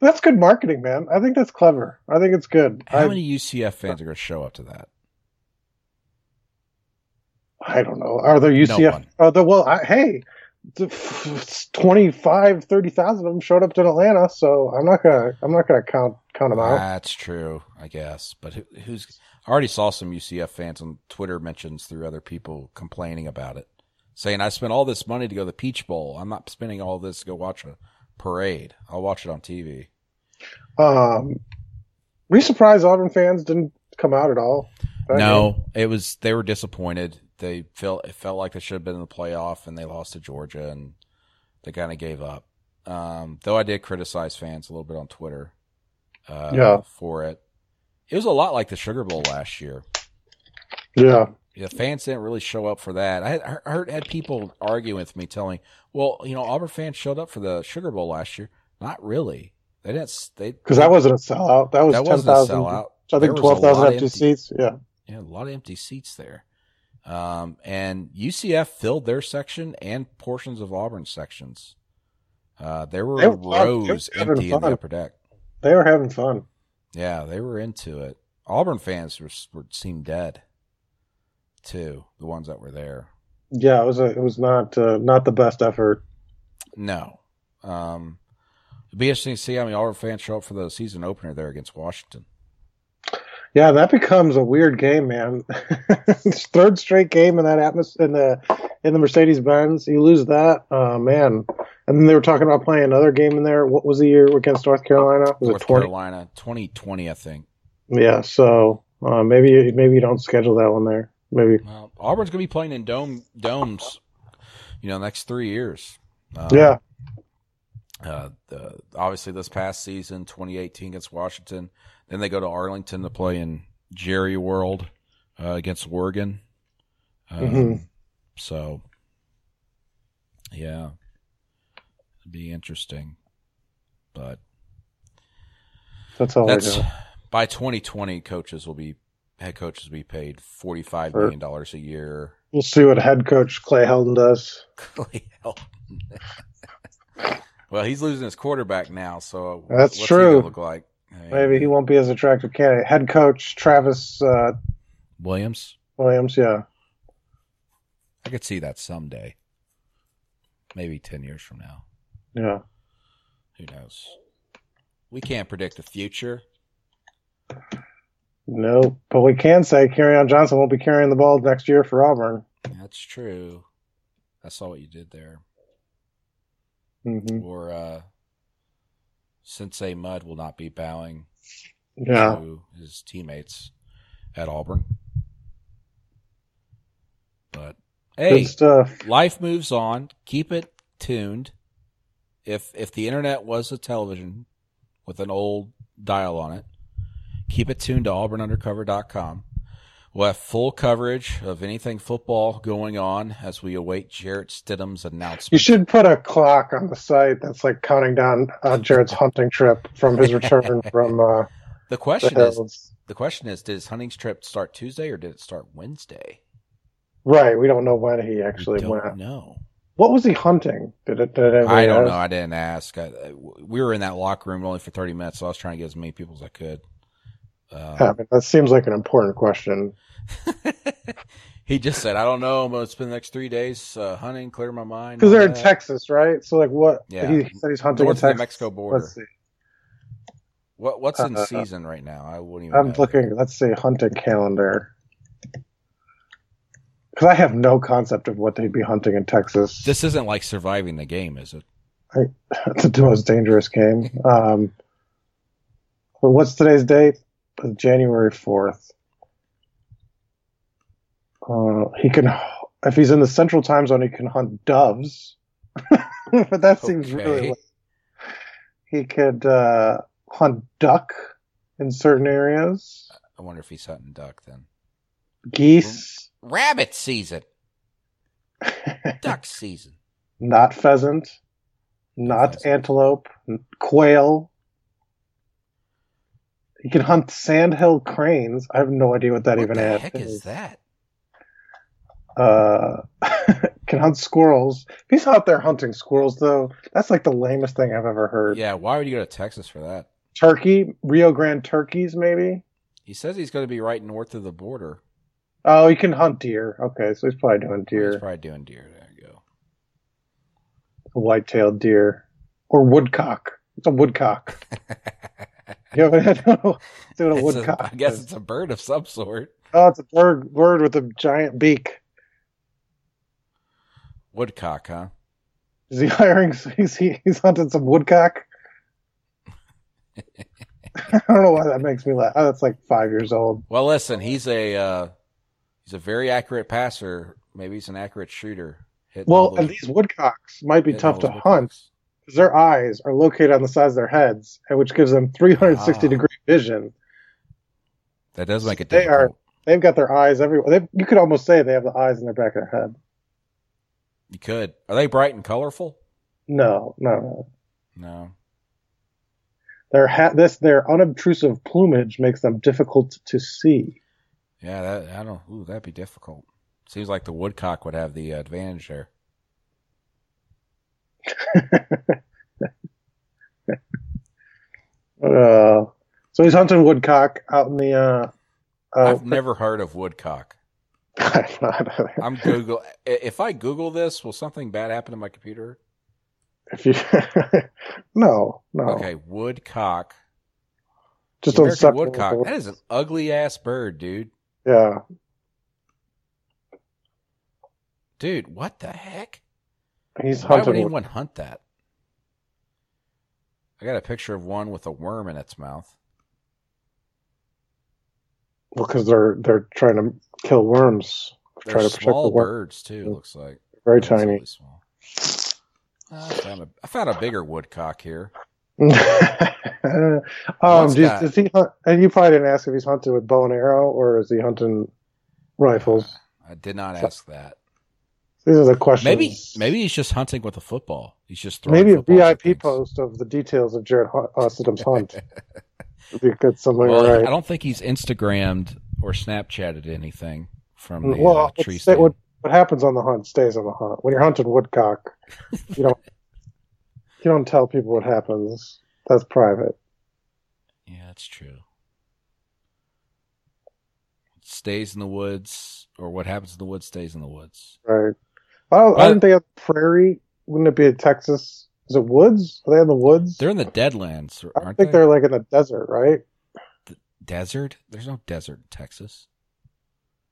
That's good marketing, man. I think that's clever. I think it's good. How many UCF fans are going to show up to that? I don't know. Are there UCF? No hey, 25, 30,000 of them showed up to Atlanta, so I'm not gonna count them out. That's true, I guess. But who's? I already saw some UCF fans on Twitter mentions through other people complaining about it. Saying, I spent all this money to go to the Peach Bowl. I'm not spending all this to go watch a parade. I'll watch it on TV. Were you surprised Auburn fans didn't come out at all? No, they were disappointed. It felt like they should have been in the playoff, and they lost to Georgia, and they kind of gave up. Though I did criticize fans a little bit on Twitter for it. It was a lot like the Sugar Bowl last year. Yeah. Yeah, fans didn't really show up for that. I had people arguing with me, telling, "Well, you know, Auburn fans showed up for the Sugar Bowl last year." Not really. They didn't. Because that wasn't a sellout. That was 10,000. I think 12,000 empty seats. Yeah, a lot of empty seats there. And UCF filled their section and portions of Auburn's sections. There were rows empty in the upper deck. They were having fun. Yeah, they were into it. Auburn fans seemed dead. Too, the ones that were there. Yeah, it was not the best effort. No. It'd be interesting to see how many Auburn fans show up for the season opener there against Washington. Yeah, that becomes a weird game, man. It's third straight game in that atmosphere in the Mercedes-Benz. You lose that, man. And then they were talking about playing another game in there. What was the year against North Carolina? Was North it 20? Carolina, 2020, I think. Yeah, so maybe you don't schedule that one there. Maybe. Well, Auburn's going to be playing in domes, you know, next 3 years. Obviously, this past season, 2018 against Washington. Then they go to Arlington to play in Jerry World against Oregon. So, yeah, it'd be interesting. But that's by 2020, head coaches will be paid $45 million a year. We'll see what head coach Clay Helton does. Clay Helton. Well, he's losing his quarterback now, so that's what's true. He look like? I mean, maybe he won't be as attractive candidate. Head coach Travis Williams. Williams, yeah. I could see that someday. Maybe 10 years from now. Yeah. Who knows? We can't predict the future. No, but we can say Kerryon Johnson won't be carrying the ball next year for Auburn. That's true. I saw what you did there. Or Sensei Mudd will not be bowing to his teammates at Auburn. But hey, life moves on. Keep it tuned. If the internet was a television with an old dial on it, keep it tuned to auburnundercover.com. We'll have full coverage of anything football going on as we await Jarrett Stidham's announcement. You should put a clock on the site that's like counting down Jarrett's hunting trip from his return from the question is, did his hunting trip start Tuesday or did it start Wednesday? Right, we don't know when he actually went. No. What was he hunting? Did I don't know. I didn't ask. We were in that locker room only for 30 minutes, so I was trying to get as many people as I could. That seems like an important question. He just said, I don't know. I'm going to spend the next 3 days hunting, clear my mind. Because they're in Texas, right? So, like, what? Yeah. He said he's hunting north in Texas. The Mexico border. Let's see. What's in season right now? I wouldn't even I'm looking. It. Let's see. Hunting calendar. Because I have no concept of what they'd be hunting in Texas. This isn't like Surviving the Game, is it? It's the most dangerous game. But what's today's date? January 4th. He can, if he's in the Central Time Zone, he can hunt doves. But that seems really late. He could hunt duck in certain areas. I wonder if he's hunting duck then. Geese. Rabbit season. Duck season. Not pheasant. Not pheasant. Antelope. Quail. You can hunt sandhill cranes. I have no idea what that even is. What the heck is that? Can hunt squirrels. If he's out there hunting squirrels, though, that's like the lamest thing I've ever heard. Yeah, why would you go to Texas for that? Turkey? Rio Grande turkeys, maybe? He says he's going to be right north of the border. Oh, he can hunt deer. Okay, so he's probably doing deer. He's probably doing deer. There you go. A white-tailed deer. Or woodcock. It's a woodcock. You know, I don't know what a woodcock is. I guess it's a bird of some sort. Oh, it's a bird with a giant beak. Woodcock, huh? Is he hiring? He's hunting some woodcock? I don't know why that makes me laugh. Oh, that's like 5 years old. Well, listen, he's a very accurate passer. Maybe he's an accurate shooter. And these woodcocks might be tough to hunt. Because their eyes are located on the sides of their heads, which gives them 360-degree vision. That does make it difficult. They've got their eyes everywhere. You could almost say they have the eyes in their back of their head. You could. Are they bright and colorful? No. Their unobtrusive plumage makes them difficult to see. Yeah, that'd be difficult. Seems like the woodcock would have the advantage there. So he's hunting woodcock out in the I've never heard of woodcock. I'm Google. If I Google this, will something bad happen to my computer? If you No. Okay, woodcock. Just don't suck woodcock. That is an ugly ass bird, dude. Yeah. Dude, what the heck? Why would anyone hunt that? I got a picture of one with a worm in its mouth. Well, because they're trying to kill worms. They're trying to small protect the birds too. Looks like very tiny. Really small. I found a bigger woodcock here. Does he hunt? And you probably didn't ask if he's hunting with bow and arrow or is he hunting rifles? I did not ask that. These are the questions. Maybe he's just hunting with a football. He's just throwing. Maybe a VIP post of the details of Jarrett Stidham's hunt. Would be good somewhere. Well, right. I don't think he's Instagrammed or Snapchatted anything from the tree stand. What happens on the hunt stays on the hunt. When you're hunting woodcock, you don't tell people what happens. That's private. Yeah, that's true. It stays in the woods, or what happens in the woods stays in the woods. Right. I didn't think of prairie. Wouldn't it be in Texas? Is it woods? Are they in the woods? They're in the deadlands, aren't they? I think they're like in the desert, right? The desert? There's no desert in Texas.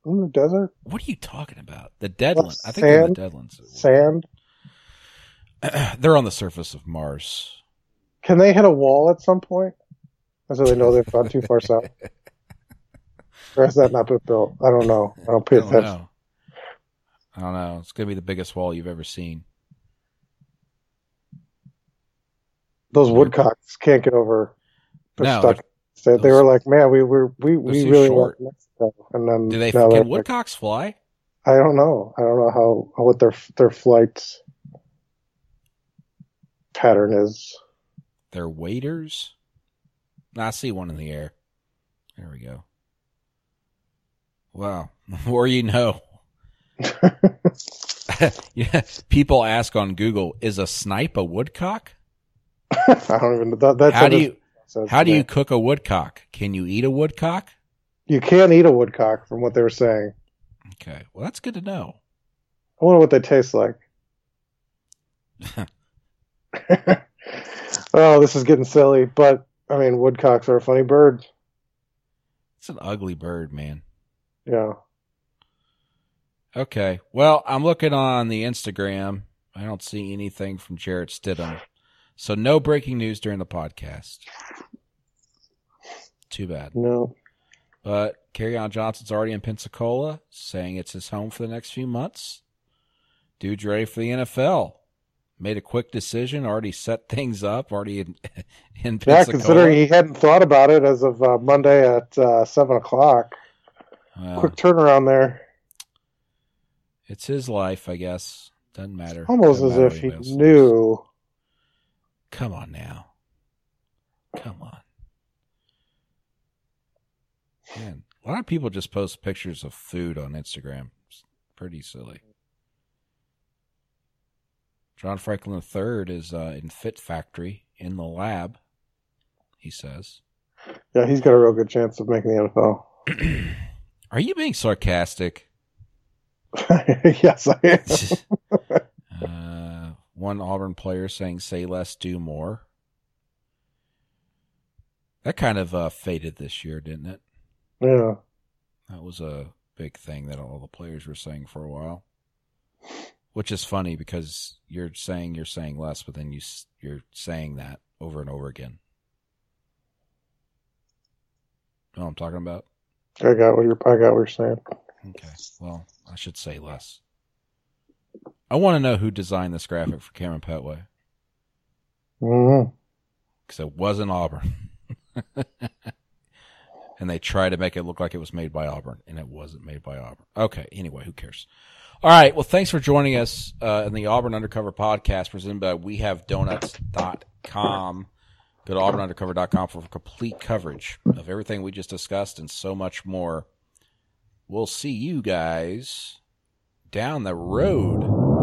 In the desert? What are you talking about? The deadlands. I think they're in the deadlands. Sand? They're on the surface of Mars. Can they hit a wall at some point? So they know they've gone too far south. Or has that not been built? I don't know. I don't pay attention. I don't know. It's going to be the biggest wall you've ever seen. Those woodcocks can't get over. They're stuck. They were like, man, we really want Mexico. And then can woodcocks fly? I don't know. I don't know how what their flight pattern is. They're waders. I see one in the air. There we go. Wow. Or you know. Yeah. People ask on Google, is a snipe a woodcock? I don't even know. How do you cook a woodcock? Can you eat a woodcock? You can eat a woodcock, from what they were saying. Okay. Well, that's good to know. I wonder what they taste like. Oh, this is getting silly, but I mean, woodcocks are a funny bird. It's an ugly bird, man. Yeah. Okay. Well, I'm looking on the Instagram. I don't see anything from Jarrett Stidham. So no breaking news during the podcast. Too bad. No. But Kerryon Johnson's already in Pensacola, saying it's his home for the next few months. Dude's ready for the NFL. Made a quick decision, already set things up, already in Pensacola. Yeah, considering he hadn't thought about it as of Monday at 7 o'clock. Quick turnaround there. It's his life, I guess. Doesn't matter. It's almost as if he knew... Come on now. Come on. Man, a lot of people just post pictures of food on Instagram. It's pretty silly. John Franklin III is in Fit Factory in the lab, he says. Yeah, he's got a real good chance of making the NFL. Are you being sarcastic? Yes, I am. One Auburn player saying, say less, do more. That kind of faded this year, didn't it? Yeah. That was a big thing that all the players were saying for a while. Which is funny because you're saying less, but then you're saying that over and over again. You know what I'm talking about? I got what you're saying. Okay. Well, I should say less. I want to know who designed this graphic for Cameron Pettway. Mm-hmm. Because it wasn't Auburn. And they tried to make it look like it was made by Auburn, and it wasn't made by Auburn. Okay, anyway, who cares? All right, well, thanks for joining us in the Auburn Undercover podcast presented by WeHaveDonuts.com. Go to AuburnUndercover.com for complete coverage of everything we just discussed and so much more. We'll see you guys down the road.